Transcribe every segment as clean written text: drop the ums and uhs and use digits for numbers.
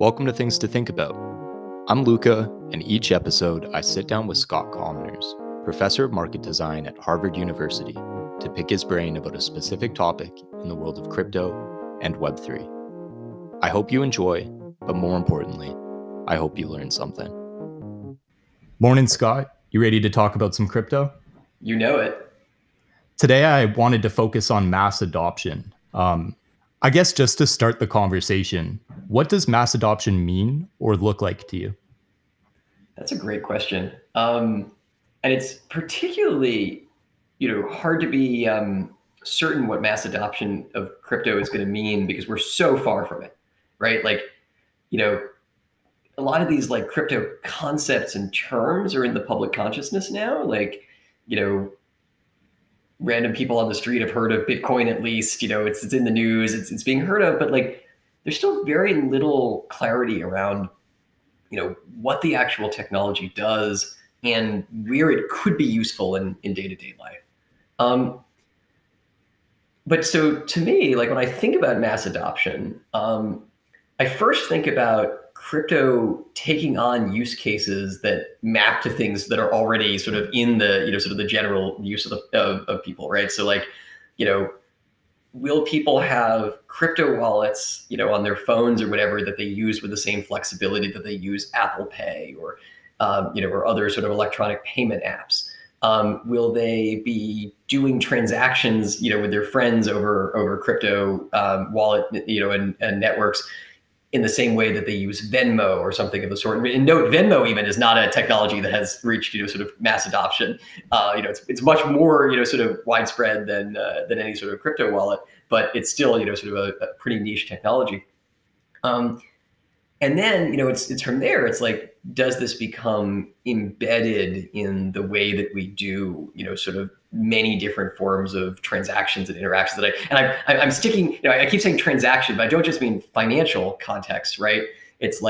Welcome to Things to Think About. I'm Luca, and each episode I sit down with Scott Kominers, professor of market design at Harvard University, to pick his brain about a specific topic in the world of crypto and Web3. I hope you enjoy, but more importantly, I hope you learn something. Morning, Scott. You ready to talk about some crypto? You know it. Today, I wanted to focus on mass adoption. I guess just to start the conversation, what does mass adoption mean or look like to you? That's a great question. And it's particularly, hard to be certain what mass adoption of crypto is going to mean because we're so far from it, right? A lot of these crypto concepts and terms are in the public consciousness now. Random people on the street have heard of Bitcoin, at least, it's in the news, it's being heard of, but there's still very little clarity around, what the actual technology does and where it could be useful in day-to-day life. But so to me, when I think about mass adoption, I first think about crypto taking on use cases that map to things that are already sort of in the, the general use of people, right? So will people have crypto wallets, on their phones or whatever that they use with the same flexibility that they use Apple Pay or, or other sort of electronic payment apps? Will they be doing transactions, with their friends over crypto wallet, and networks in the same way that they use Venmo or something of the sort? And note, Venmo even is not a technology that has reached, sort of mass adoption. It's much more, sort of widespread than any sort of crypto wallet, but it's still, sort of a pretty niche technology. And then, it's from there, it's does this become embedded in the way that we do, sort of many different forms of transactions and interactions that I'm sticking, I keep saying transaction, but I don't just mean financial context, right? It's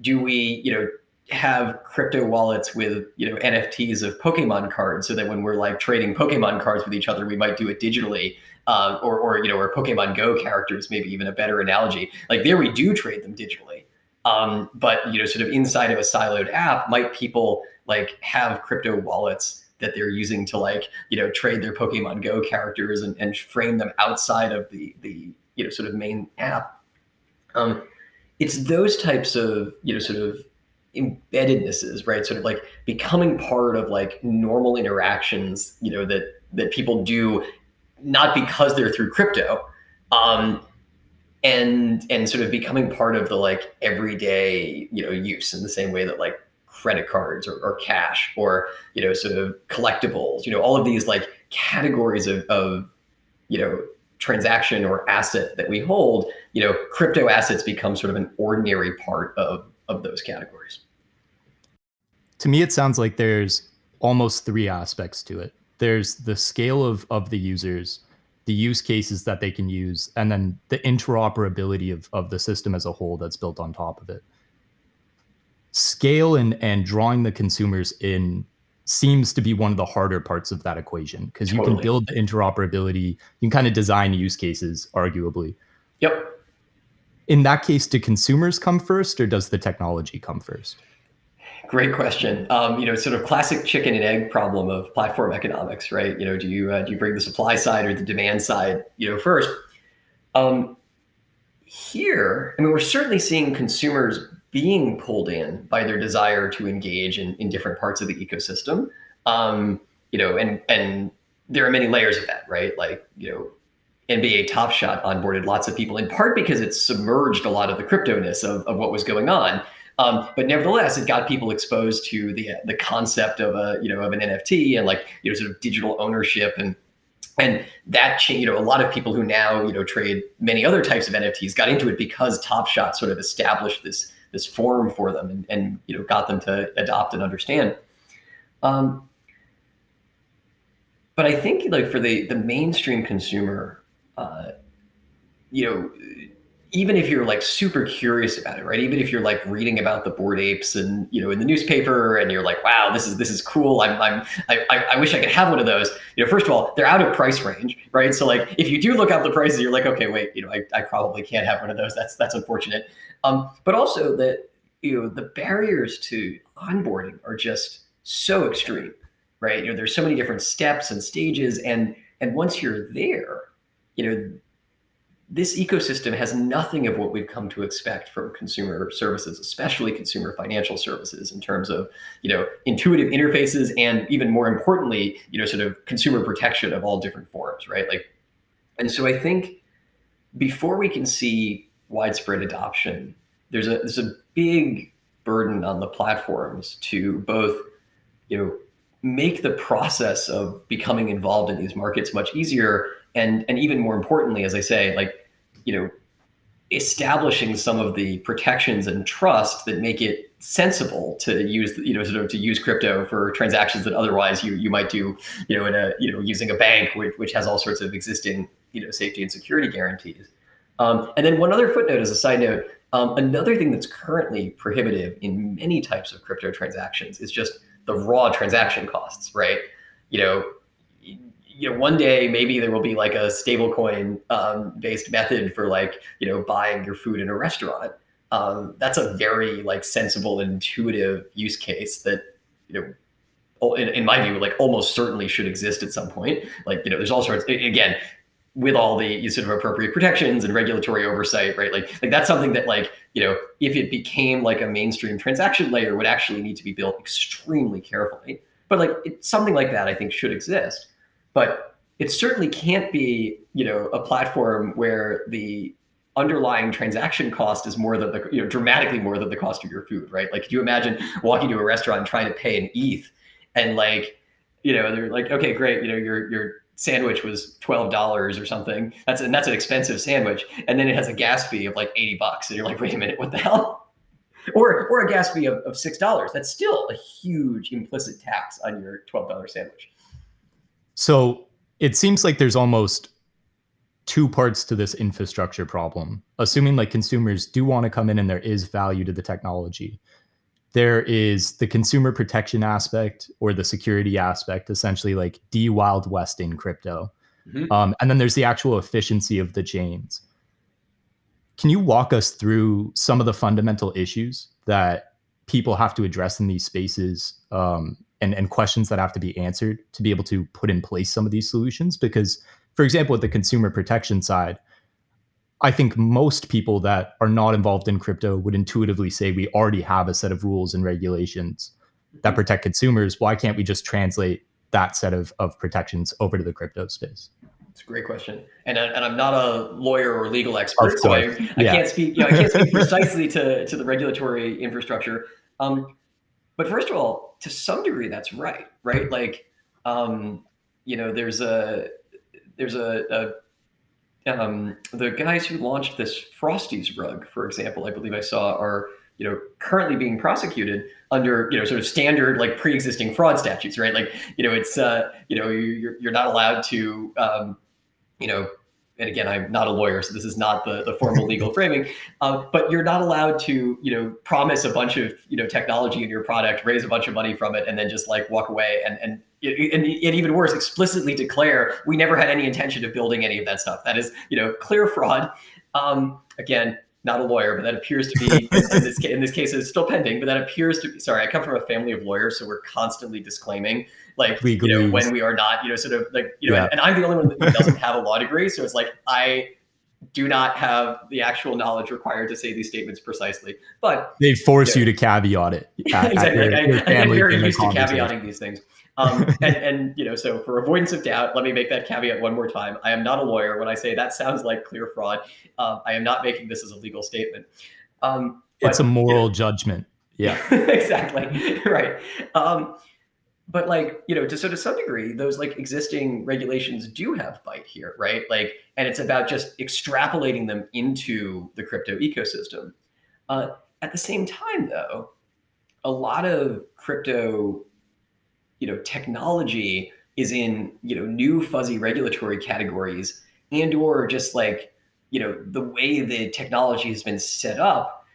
do we, have crypto wallets with, NFTs of Pokemon cards so that when we're trading Pokemon cards with each other, we might do it digitally, or Pokemon Go characters, maybe even a better analogy. There we do trade them digitally. But, sort of inside of a siloed app, might people have crypto wallets that they're using to trade their Pokemon Go characters and frame them outside of the sort of main app? It's those types of, sort of embeddednesses, right? Sort of becoming part of normal interactions, that people do not because they're through crypto, and sort of becoming part of the everyday, use in the same way that credit cards or cash or, sort of collectibles, all of these categories of, transaction or asset that we hold, crypto assets become sort of an ordinary part of those categories. To me, it sounds like there's almost three aspects to it. There's the scale of the users, the use cases that they can use, and then the interoperability of the system as a whole that's built on top of it. Scale and drawing the consumers in seems to be one of the harder parts of that equation, because totally. You can build the interoperability, you can kind of design use cases, arguably. Yep. In that case, do consumers come first or does the technology come first? Great question. Sort of classic chicken and egg problem of platform economics, right? Do you bring the supply side or the demand side, first? Here, we're certainly seeing consumers being pulled in by their desire to engage in different parts of the ecosystem. And there are many layers of that, right? NBA Top Shot onboarded lots of people in part because it submerged a lot of the crypto-ness of what was going on. But nevertheless, it got people exposed to the concept of an NFT and sort of digital ownership and that changed. A lot of people who now trade many other types of NFTs got into it because Top Shot sort of established this forum for them and got them to adopt and understand. But I think for the mainstream consumer, even if you're like super curious about it, right? Even if you're like reading about the Bored Apes and, you know, in the newspaper and you're like, wow, this is cool. I wish I could have one of those. You know, first of all, they're out of price range, right? So like, if you do look up the prices, you're like, okay, wait, you know, I probably can't have one of those. That's unfortunate. But also that, you know, the barriers to onboarding are just so extreme, right? You know, there's so many different steps and stages. And once you're there, you know, this ecosystem has nothing of what we've come to expect from consumer services, especially consumer financial services, in terms of, you know, intuitive interfaces and even more importantly, you know, sort of consumer protection of all different forms, right? Like, and so I think before we can see widespread adoption, there's a big burden on the platforms to both, you know, make the process of becoming involved in these markets much easier. And even more importantly, as I say, like, you know, establishing some of the protections and trust that make it sensible to use, you know, sort of to use crypto for transactions that otherwise you might do, you know, in a, you know, using a bank, which has all sorts of existing, you know, safety and security guarantees. And then one other footnote as a side note, another thing that's currently prohibitive in many types of crypto transactions is just the raw transaction costs, right? You know, one day maybe there will be like a stablecoin based method for like, you know, buying your food in a restaurant. That's a very like sensible, intuitive use case that, you know, in my view, like almost certainly should exist at some point. Like, you know, there's all sorts, again, with all the sort of appropriate protections and regulatory oversight, right? Like that's something that like, you know, if it became like a mainstream transaction layer, would actually need to be built extremely carefully. But like something like that, I think, should exist. But it certainly can't be, you know, a platform where the underlying transaction cost is more than the, you know, dramatically more than the cost of your food, right? Like, could you imagine walking to a restaurant and trying to pay an ETH and like, you know, they're like, okay, great, you know, your sandwich was $12 or something. That's an expensive sandwich, and then it has a gas fee of like $80, and you're like, wait a minute, what the hell? Or a gas fee of $6. That's still a huge implicit tax on your $12 sandwich. So it seems like there's almost two parts to this infrastructure problem. Assuming like consumers do want to come in and there is value to the technology, there is the consumer protection aspect or the security aspect, essentially like the Wild West in crypto. Mm-hmm. And then there's the actual efficiency of the chains. Can you walk us through some of the fundamental issues that people have to address in these spaces, and questions that have to be answered to be able to put in place some of these solutions? Because, for example, at the consumer protection side, I think most people that are not involved in crypto would intuitively say we already have a set of rules and regulations that protect consumers. Why can't we just translate that set of protections over to the crypto space? It's a great question, and I'm not a lawyer or legal expert, so I can't speak. You know, I can't speak precisely to the regulatory infrastructure. But first of all, to some degree, that's right, right? Like, you know, there's the guys who launched this Frosties rug, for example, I believe I saw are, you know, currently being prosecuted under, you know, sort of standard, like pre-existing fraud statutes, right? Like, you know, it's, you know, you're not allowed to, you know, and again, I'm not a lawyer, so this is not the formal legal framing, but you're not allowed to, you know, promise a bunch of, you know, technology in your product, raise a bunch of money from it, and then just like walk away and even worse, explicitly declare, we never had any intention of building any of that stuff. That is, you know, clear fraud. Again, not a lawyer, but that appears to be, in this case, it's still pending, but that appears to be, sorry, I come from a family of lawyers, so we're constantly disclaiming, like, legal, you know, news. When we are not, you know, sort of like, you know, yeah. And I'm the only one that doesn't have a law degree. So it's like, I do not have the actual knowledge required to say these statements precisely, but they force you to caveat it. Exactly. I'm very used to caveating these things. And, you know, so for avoidance of doubt, let me make that caveat one more time. I am not a lawyer. When I say that sounds like clear fraud, I am not making this as a legal statement. It's a moral judgment. Yeah, exactly. Right. But like, you know, to some degree, those like existing regulations do have bite here, right? Like, and it's about just extrapolating them into the crypto ecosystem. At the same time, though, a lot of crypto, you know, technology is in, you know, new fuzzy regulatory categories and or just like, you know, the way the technology has been set up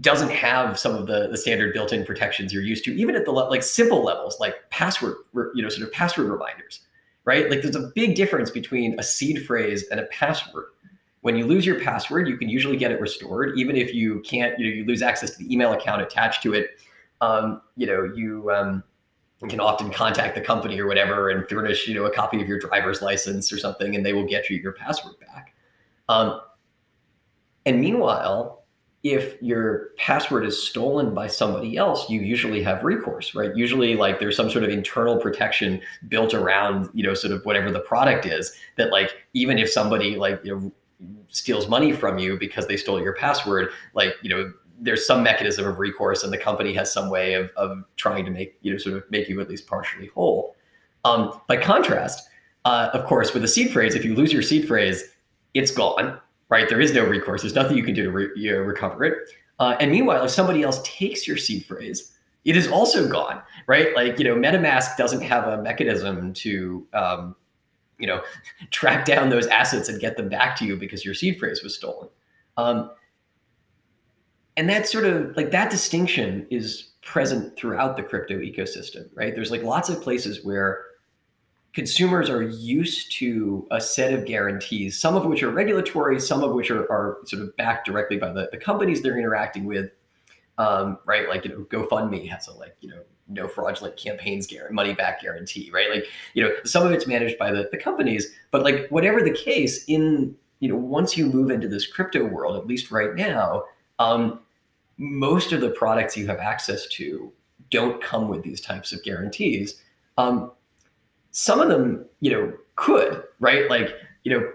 doesn't have some of the standard built-in protections you're used to, even at the like simple levels, like password, you know, sort of password reminders, right? Like there's a big difference between a seed phrase and a password. When you lose your password, you can usually get it restored, even if you can't, you know, you lose access to the email account attached to it. You know, you can often contact the company or whatever and furnish, you know, a copy of your driver's license or something, and they will get you your password back. And meanwhile, if your password is stolen by somebody else, you usually have recourse, right? Usually, like, there's some sort of internal protection built around, you know, sort of whatever the product is that, like, even if somebody, like, you know, steals money from you because they stole your password, like, you know, there's some mechanism of recourse, and the company has some way of trying to make, you know, sort of make you at least partially whole. By contrast, of course, with a seed phrase, if you lose your seed phrase, it's gone, right? There is no recourse. There's nothing you can do to recover it. And meanwhile, if somebody else takes your seed phrase, it is also gone, right? Like, you know, MetaMask doesn't have a mechanism to, you know, track down those assets and get them back to you because your seed phrase was stolen. And that sort of, like, that distinction is present throughout the crypto ecosystem, right? There's like lots of places where consumers are used to a set of guarantees, some of which are regulatory, some of which are sort of backed directly by the companies they're interacting with, right? Like, you know, GoFundMe has a, like, you know, no fraudulent campaigns money back guarantee, right? Like, you know, some of it's managed by the companies, but like whatever the case, in, you know, once you move into this crypto world, at least right now, most of the products you have access to don't come with these types of guarantees. Some of them, you know, could, right? Like, you know,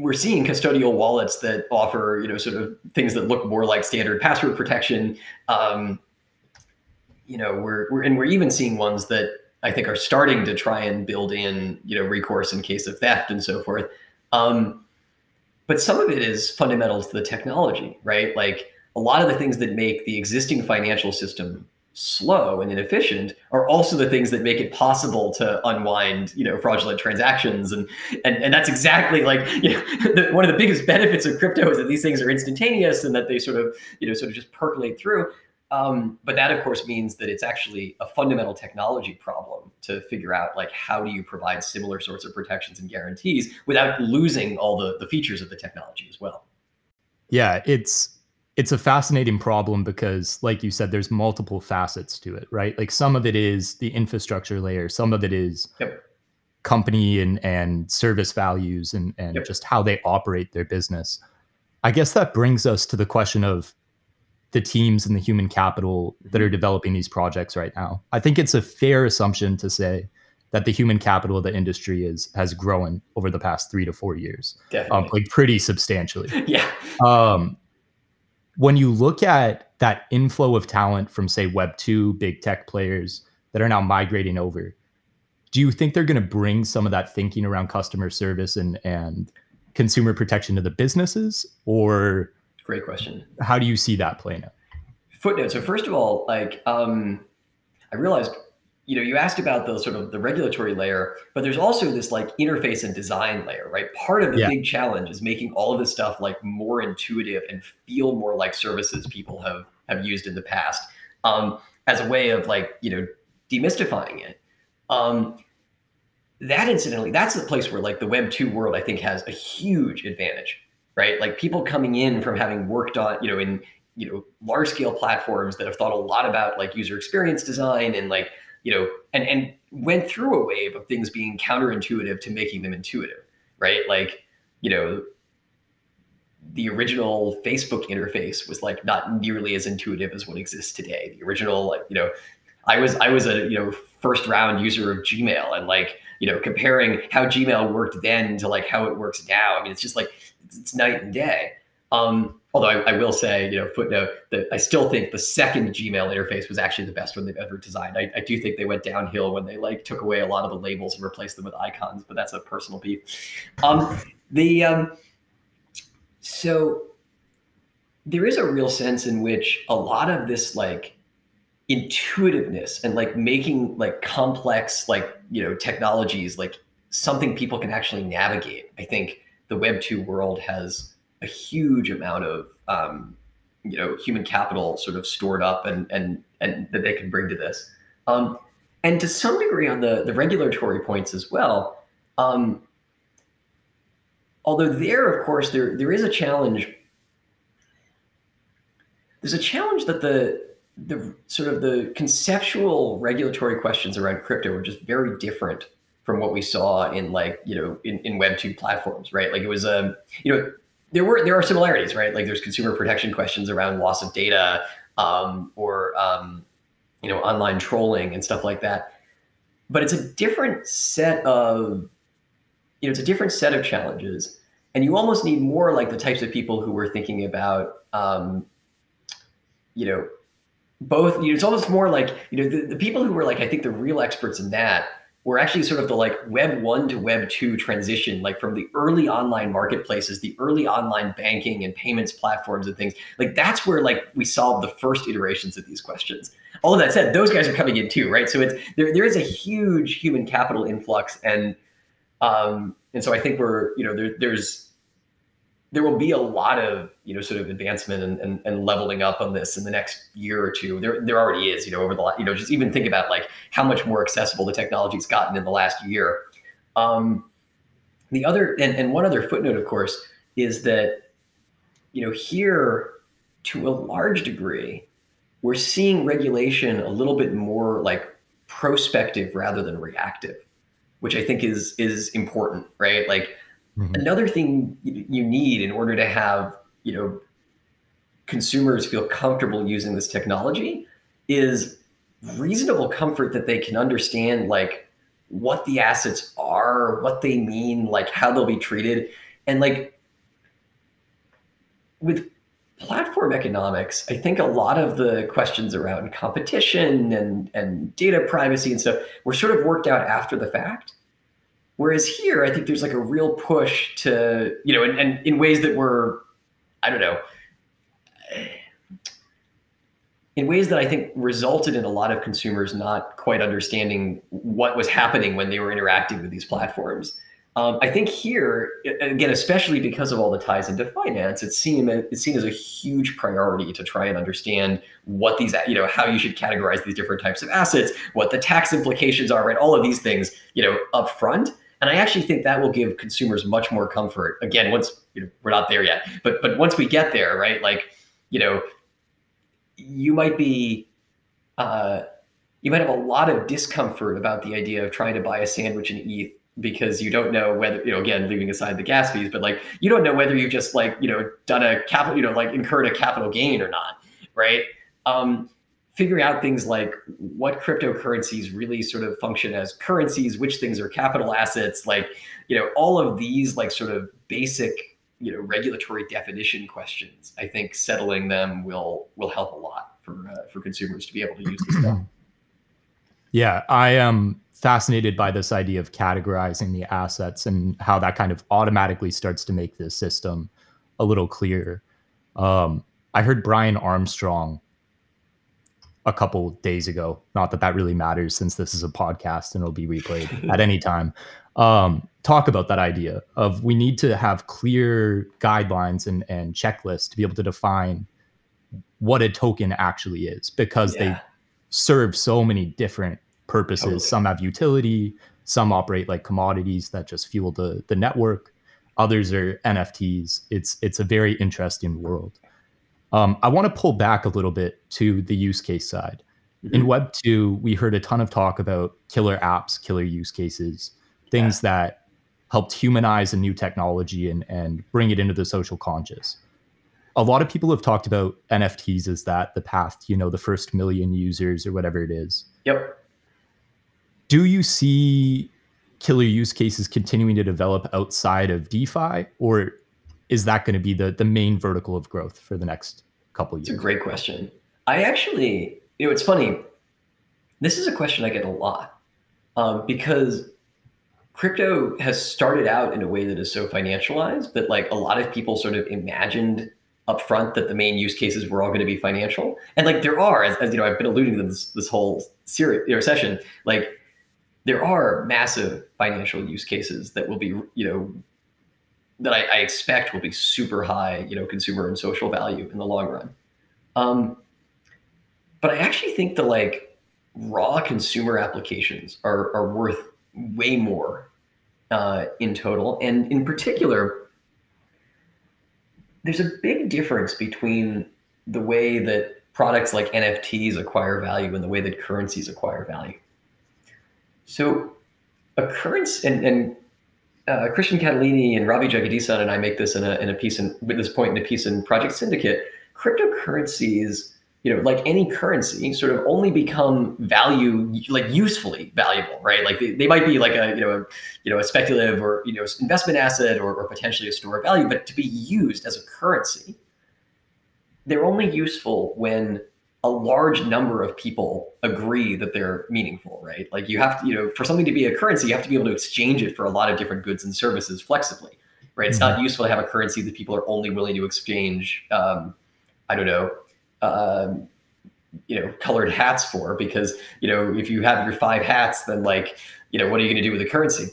we're seeing custodial wallets that offer, you know, sort of things that look more like standard password protection. You know, we're even seeing ones that I think are starting to try and build in, you know, recourse in case of theft and so forth. But some of it is fundamental to the technology, right? Like, a lot of the things that make the existing financial system slow and inefficient are also the things that make it possible to unwind, you know, fraudulent transactions. And that's exactly, like, you know, one of the biggest benefits of crypto is that these things are instantaneous and that they sort of, you know, sort of just percolate through. But that, of course, means that it's actually a fundamental technology problem to figure out, like, how do you provide similar sorts of protections and guarantees without losing all the features of the technology as well. Yeah, it's a fascinating problem because, like you said, there's multiple facets to it, right? Like, some of it is the infrastructure layer. Some of it is company and service values and just how they operate their business. I guess that brings us to the question of the teams and the human capital that are developing these projects right now. I think it's a fair assumption to say that the human capital of the industry has grown over the past 3 to 4 years, like pretty substantially. Yeah. When you look at that inflow of talent from, say, Web 2, big tech players that are now migrating over, do you think they're going to bring some of that thinking around customer service and consumer protection to the businesses? Or great question. How do you see that playing out? Footnote. So first of all, like, I realized, you know, you asked about the sort of the regulatory layer, but there's also this, like, interface and design layer, right? Part of the big challenge is making all of this stuff, like, more intuitive and feel more like services people have used in the past, as a way of, like, you know, demystifying it. That, incidentally, that's the place where, like, the Web 2 world, I think, has a huge advantage, right? Like, people coming in from having worked on, you know, in, you know, large scale platforms that have thought a lot about, like, user experience design and, like, you know, and went through a wave of things being counterintuitive to making them intuitive, right? Like, you know, the original Facebook interface was, like, not nearly as intuitive as what exists today. The original, like, you know, I was a, you know, first round user of Gmail, and, like, you know, comparing how Gmail worked then to, like, how it works now. I mean, it's just, like, it's night and day. Although I will say, you know, footnote, that I still think the second Gmail interface was actually the best one they've ever designed. I do think they went downhill when they, like, took away a lot of the labels and replaced them with icons, but that's a personal beef. So there is a real sense in which a lot of this, like, intuitiveness and, like, making, like, complex, like, you know, technologies, like, something people can actually navigate, I think, the Web2 world has a huge amount of human capital sort of stored up and that they can bring to this. And to some degree on the regulatory points as well, although there, of course, there is a challenge. There's a challenge that the sort of the conceptual regulatory questions around crypto were just very different from what we saw in in Web2 platforms, right? Like it was there are similarities, right? Like there's consumer protection questions around loss of data or online trolling and stuff like that. But it's a different set of challenges, and you almost need more like the types of people who were thinking about both. It's almost more like the people who were like, I think the real experts in that were actually sort of the like Web 1 to Web 2 transition, like from the early online marketplaces, the early online banking and payments platforms and things. Like that's where like we solved the first iterations of these questions. All of that said, those guys are coming in too, right? So it's there is a huge human capital influx, and so I think we're there will be a lot of sort of advancement and leveling up on this in the next year or two. There already is over the just even think about like how much more accessible the technology's gotten in the last year. The other and one other footnote, of course, is that here to a large degree we're seeing regulation a little bit more like prospective rather than reactive, which I think is important, right? Like. Mm-hmm. Another thing you need in order to have, consumers feel comfortable using this technology is reasonable comfort that they can understand like what the assets are, what they mean, like how they'll be treated. And like with platform economics, I think a lot of the questions around competition and data privacy and stuff were sort of worked out after the fact. Whereas here, I think there's like a real push to, and in ways that were, I don't know, in ways that I think resulted in a lot of consumers not quite understanding what was happening when they were interacting with these platforms. I think here, again, especially because of all the ties into finance, it's seen as a huge priority to try and understand what these, how you should categorize these different types of assets, what the tax implications are, right? All of these things, up front. And I actually think that will give consumers much more comfort. Again, once we're not there yet, but once we get there, right? Like, you might be, you might have a lot of discomfort about the idea of trying to buy a sandwich in ETH because you don't know whether, again, leaving aside the gas fees, but like, you don't know whether you've just like, done a capital, incurred a capital gain or not, right? Figuring out things like what cryptocurrencies really sort of function as currencies, which things are capital assets, like, all of these like sort of basic, regulatory definition questions, I think settling them will help a lot for consumers to be able to use this stuff. Yeah, I am fascinated by this idea of categorizing the assets and how that kind of automatically starts to make the system a little clearer. I heard Brian Armstrong a couple days ago. Not that that really matters since this is a podcast and it'll be replayed at any time. Talk about that idea of we need to have clear guidelines and checklists to be able to define what a token actually is, because they serve so many different purposes. Totally. Some have utility, some operate like commodities that just fuel the network. Others are NFTs. It's a very interesting world. I want to pull back a little bit to the use case side. Mm-hmm. In Web 2, we heard a ton of talk about killer apps, killer use cases, things that helped humanize a new technology and bring it into the social conscious. A lot of people have talked about NFTs as that, the path, the first million users or whatever it is. Yep. Do you see killer use cases continuing to develop outside of DeFi, or is that going to be the main vertical of growth for the next couple of years? It's a great question. I actually, it's funny. This is a question I get a lot because crypto has started out in a way that is so financialized that like a lot of people sort of imagined upfront that the main use cases were all going to be financial. And like there are, as I've been alluding to this whole series, session, like there are massive financial use cases that will be, that I expect will be super high, you know, consumer and social value in the long run. But I actually think the like raw consumer applications are worth way more in total. And in particular, there's a big difference between the way that products like NFTs acquire value and the way that currencies acquire value. So a currency, and Christian Catalini and Ravi Jagadeesan and I make this in a piece with this point in a piece in Project Syndicate. Cryptocurrencies, you know, like any currency, sort of only become value, like usefully valuable, right? Like they might be like a speculative or investment asset or potentially a store of value, but to be used as a currency, they're only useful when a large number of people agree that they're meaningful, right? Like you have to, for something to be a currency, you have to be able to exchange it for a lot of different goods and services flexibly, right? Mm-hmm. It's not useful to have a currency that people are only willing to exchange, colored hats for, because, if you have your 5 hats, then like, what are you going to do with the currency?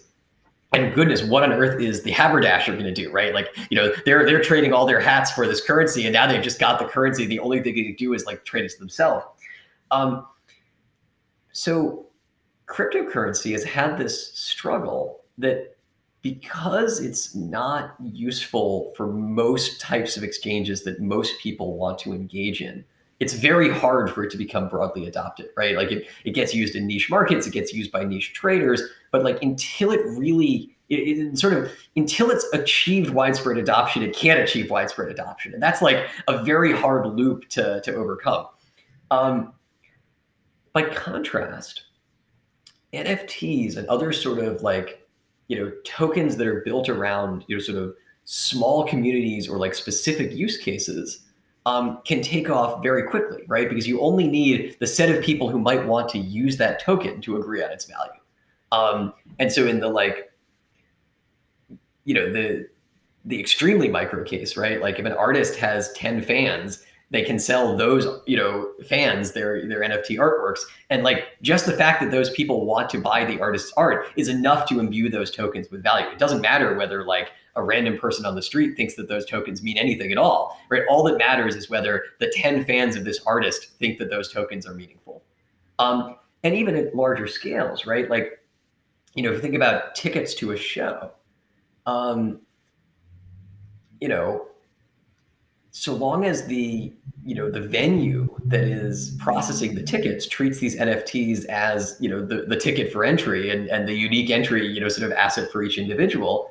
And goodness, what on earth is the haberdasher going to do, right? Like, they're trading all their hats for this currency, and now they've just got the currency. The only thing they can do is like trade it to themselves. So cryptocurrency has had this struggle that because it's not useful for most types of exchanges that most people want to engage in, it's very hard for it to become broadly adopted, right? Like it gets used in niche markets, it gets used by niche traders, but like until it's achieved widespread adoption, it can't achieve widespread adoption. And that's like a very hard loop to overcome. By contrast, NFTs and other sort of like, tokens that are built around, sort of small communities or like specific use cases, can take off very quickly, right? Because you only need the set of people who might want to use that token to agree on its value. And so in the like, the extremely micro case, right? Like if an artist has 10 fans, they can sell those, fans, their NFT artworks. And like, just the fact that those people want to buy the artist's art is enough to imbue those tokens with value. It doesn't matter whether like a random person on the street thinks that those tokens mean anything at all, right? All that matters is whether the 10 fans of this artist think that those tokens are meaningful. And even at larger scales, right? Like, if you think about tickets to a show, so long as the, the venue that is processing the tickets treats these NFTs as, the ticket for entry and the unique entry, sort of asset for each individual,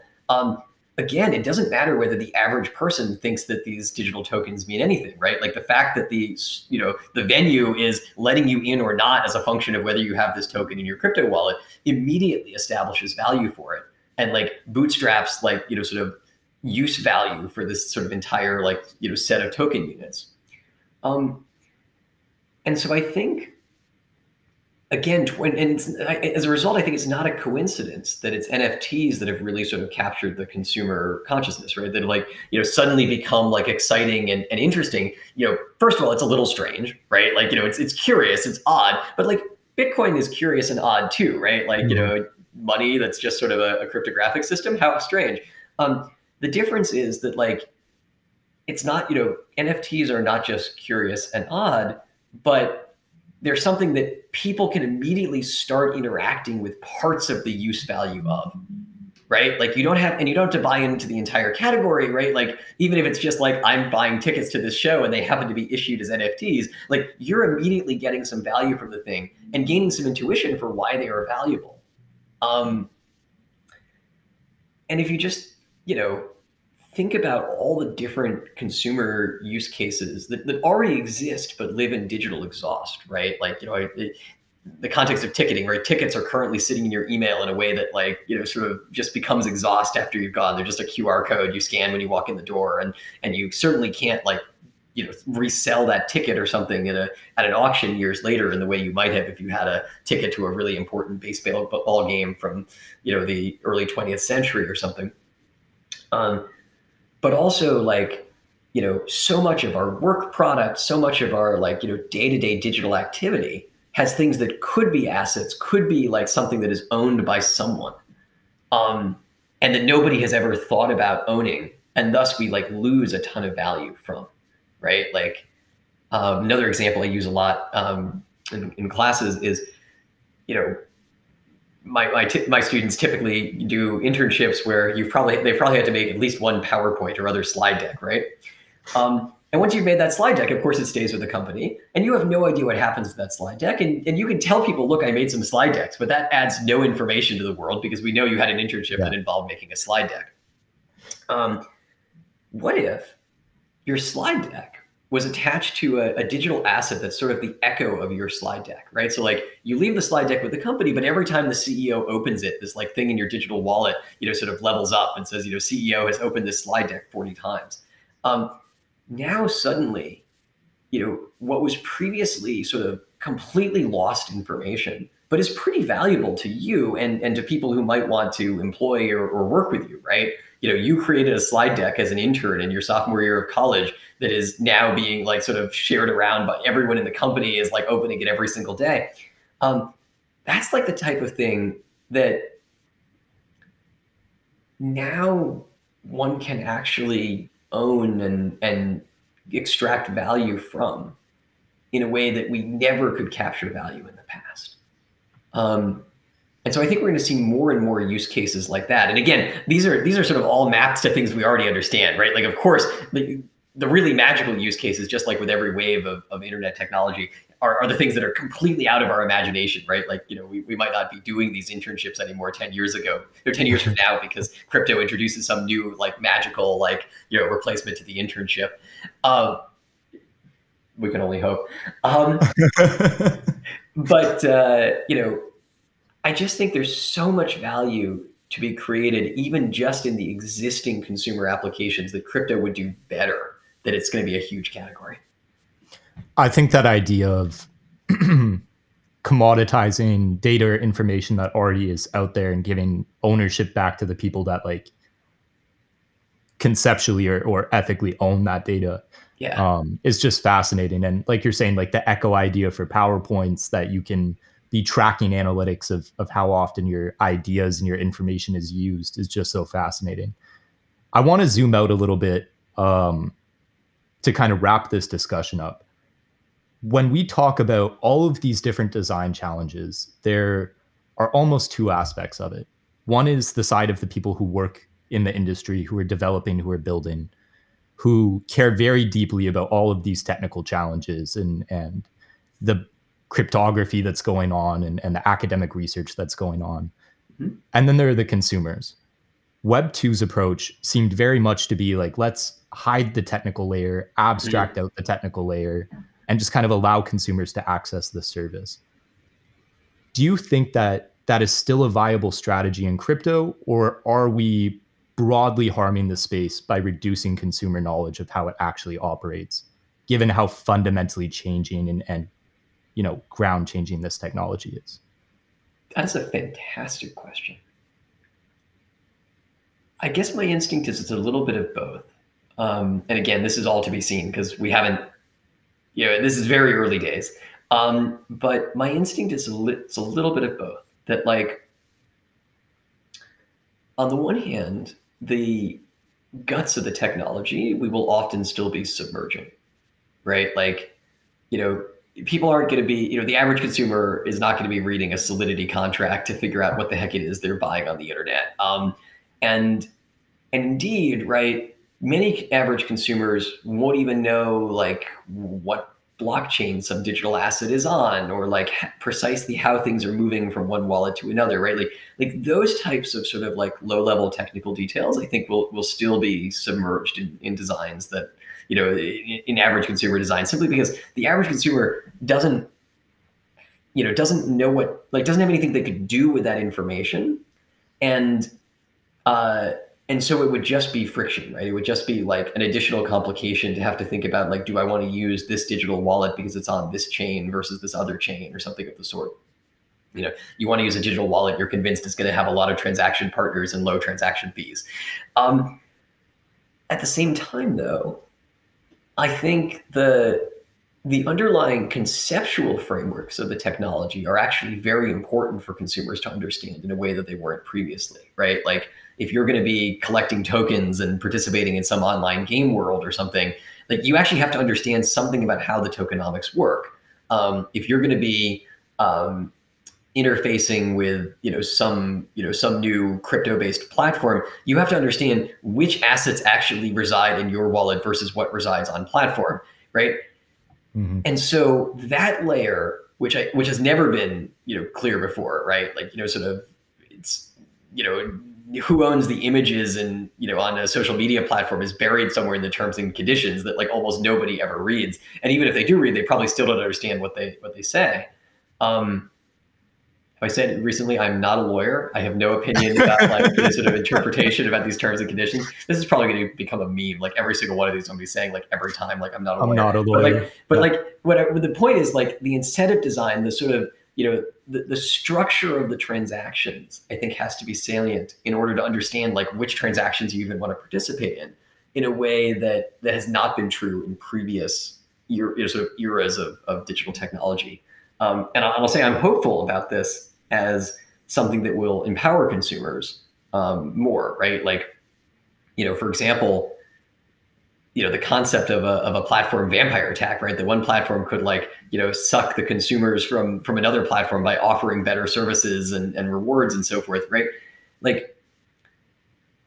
again, it doesn't matter whether the average person thinks that these digital tokens mean anything, right? Like the fact that the venue is letting you in or not as a function of whether you have this token in your crypto wallet immediately establishes value for it and like bootstraps like, sort of use value for this sort of entire like, set of token units. And so I think, again, as a result, I think it's not a coincidence that it's NFTs that have really sort of captured the consumer consciousness, right? That like, suddenly become like exciting and interesting. First of all, it's a little strange, right? Like, it's curious, it's odd, but like Bitcoin is curious and odd too, right? Like, money that's just sort of a cryptographic system, how strange. The difference is that like, it's not, NFTs are not just curious and odd, but they're something that people can immediately start interacting with parts of the use value of, right? Like you don't have to buy into the entire category, right? Like even if it's just like, I'm buying tickets to this show and they happen to be issued as NFTs, like you're immediately getting some value from the thing and gaining some intuition for why they are valuable. And if you just, think about all the different consumer use cases that already exist but live in digital exhaust, right? Like, the context of ticketing, right? Tickets are currently sitting in your email in a way that like, sort of just becomes exhaust after you've gone. They're just a QR code you scan when you walk in the door, and you certainly can't like, resell that ticket or something at an auction years later in the way you might have if you had a ticket to a really important baseball game from, the early 20th century or something. But also like, so much of our work product, so much of our like, day-to-day digital activity has things that could be assets, could be like something that is owned by someone. and that nobody has ever thought about owning, and thus we like lose a ton of value from, right? Like another example I use a lot in classes is, you know, my students typically do internships where they probably had to make at least one PowerPoint or other slide deck, right? And once you've made that slide deck, of course, it stays with the company, and you have no idea what happens to that slide deck. And you can tell people, look, I made some slide decks, but that adds no information to the world because we know you had an internship that involved making a slide deck. What if your slide deck was attached to a digital asset that's sort of the echo of your slide deck, right? So like you leave the slide deck with the company, but every time the CEO opens it, this like thing in your digital wallet, you know, sort of levels up and says, you know, CEO has opened this slide deck 40 times. Now suddenly, you know, what was previously sort of completely lost information, but is pretty valuable to you and to people who might want to employ or work with you, right? You know, you created a slide deck as an intern in your sophomore year of college that is now being like sort of shared around, but everyone in the company is like opening it every single day. That's like the type of thing that now one can actually own and extract value from in a way that we never could capture value in the past. And so I think we're going to see more and more use cases like that. And again, these are sort of all mapped to things we already understand, right? Like, of course, the really magical use cases, just like with every wave of internet technology, are the things that are completely out of our imagination, right? Like, you know, we might not be doing these internships anymore 10 years ago or 10 years from now because crypto introduces some new, like, magical, like, you know, replacement to the internship. We can only hope. But you know, I just think there's so much value to be created, even just in the existing consumer applications, that crypto would do better, that it's going to be a huge category. I think that idea of commoditizing data or information that already is out there and giving ownership back to the people that like conceptually or ethically own that data is just fascinating. And like you're saying, like the echo idea for PowerPoints, that you can be tracking analytics of how often your ideas and your information is used, is just so fascinating. I want to zoom out a little bit to kind of wrap this discussion up. When we talk about all of these different design challenges, there are almost two aspects of it. One is the side of the people who work in the industry, who are developing, who are building, who care very deeply about all of these technical challenges and the cryptography that's going on and the academic research that's going on. Mm-hmm. And then there are the consumers. Web 2's approach seemed very much to be like, let's hide the technical layer, abstract out the technical layer, and just kind of allow consumers to access the service. Do you think that that is still a viable strategy in crypto, or are we broadly harming the space by reducing consumer knowledge of how it actually operates, given how fundamentally changing and you know, ground changing this technology is? That's a fantastic question. I guess my instinct is it's a little bit of both. And again, this is all to be seen because we haven't, you know, this is very early days. But my instinct is it's a little bit of both. That like, on the one hand, the guts of the technology, we will often still be submerging, right? Like, you know, people aren't going to be, you know, the average consumer is not going to be reading a Solidity contract to figure out what the heck it is they're buying on the internet. And indeed, right, many average consumers won't even know like what blockchain some digital asset is on, or like precisely how things are moving from one wallet to another, right? Like those types of sort of like low level technical details, I think will still be submerged in designs that, you know, in average consumer design, simply because the average consumer doesn't have anything they could do with that information. And so it would just be friction, right? It would just be like an additional complication to have to think about, like, do I want to use this digital wallet because it's on this chain versus this other chain or something of the sort? You know, you want to use a digital wallet, you're convinced it's going to have a lot of transaction partners and low transaction fees. At the same time, though, I think the the underlying conceptual frameworks of the technology are actually very important for consumers to understand in a way that they weren't previously, right? Like if you're going to be collecting tokens and participating in some online game world or something, like you actually have to understand something about how the tokenomics work. If you're going to be interfacing with, some new crypto-based platform, you have to understand which assets actually reside in your wallet versus what resides on platform, right? Mm-hmm. And so that layer, which has never been, clear before, right? Like, it's, who owns the images and, on a social media platform is buried somewhere in the terms and conditions that like almost nobody ever reads. And even if they do read, they probably still don't understand what they say. I said recently, I'm not a lawyer. I have no opinion about like the sort of interpretation about these terms and conditions. This is probably going to become a meme. Like every single one of these, I'm going to be saying like every time, like I'm not a lawyer. But the point is like the incentive design, the sort of the structure of the transactions, I think has to be salient in order to understand like which transactions you even want to participate in a way that has not been true in previous eras of digital technology. And I'll say I'm hopeful about this as something that will empower consumers more, right? Like, for example, the concept of a platform vampire attack, right? That one platform could like, suck the consumers from another platform by offering better services and rewards and so forth, right? Like,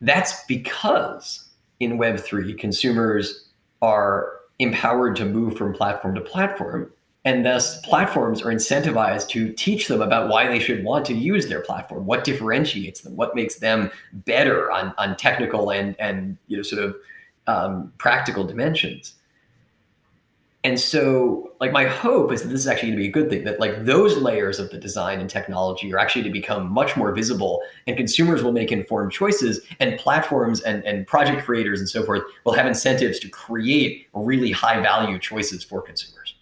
that's because in Web3, consumers are empowered to move from platform to platform. And thus, platforms are incentivized to teach them about why they should want to use their platform, what differentiates them, what makes them better on technical and practical dimensions. And so, like, my hope is that this is actually going to be a good thing, that like those layers of the design and technology are actually to become much more visible, and consumers will make informed choices, and platforms and project creators and so forth will have incentives to create really high value choices for consumers.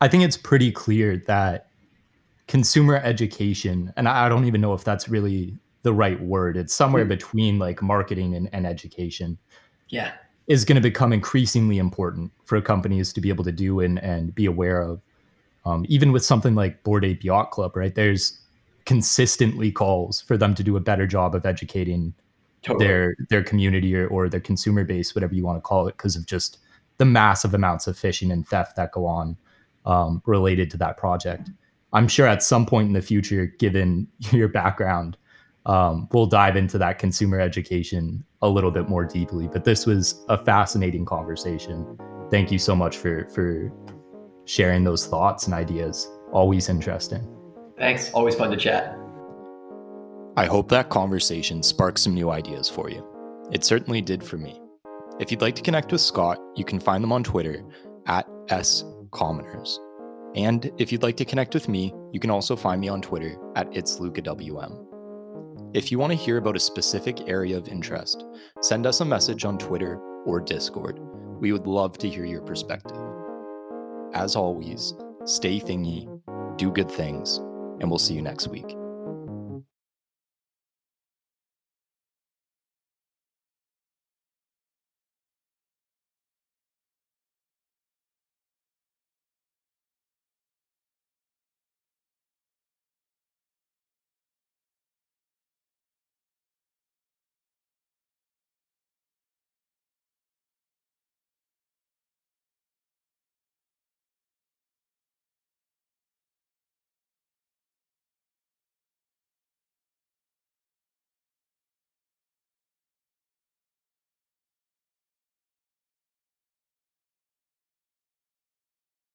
I think it's pretty clear that consumer education, and I don't even know if that's really the right word, it's somewhere between like marketing and education, is going to become increasingly important for companies to be able to do and be aware of. Even with something like Bored Ape Yacht Club, right? There's consistently calls for them to do a better job of educating their community or their consumer base, whatever you want to call it, because of just the massive amounts of phishing and theft that go on. Related to that project. I'm sure at some point in the future, given your background, we'll dive into that consumer education a little bit more deeply, but this was a fascinating conversation. Thank you so much for sharing those thoughts and ideas. Always interesting. Thanks, always fun to chat. I hope that conversation sparked some new ideas for you. It certainly did for me. If you'd like to connect with Scott, you can find them on Twitter at @SCominers. And if you'd like to connect with me, you can also find me on Twitter at @It'sLucaWM. If you want to hear about a specific area of interest, send us a message on Twitter or Discord. We would love to hear your perspective. As always, stay thingy, do good things, and we'll see you next week.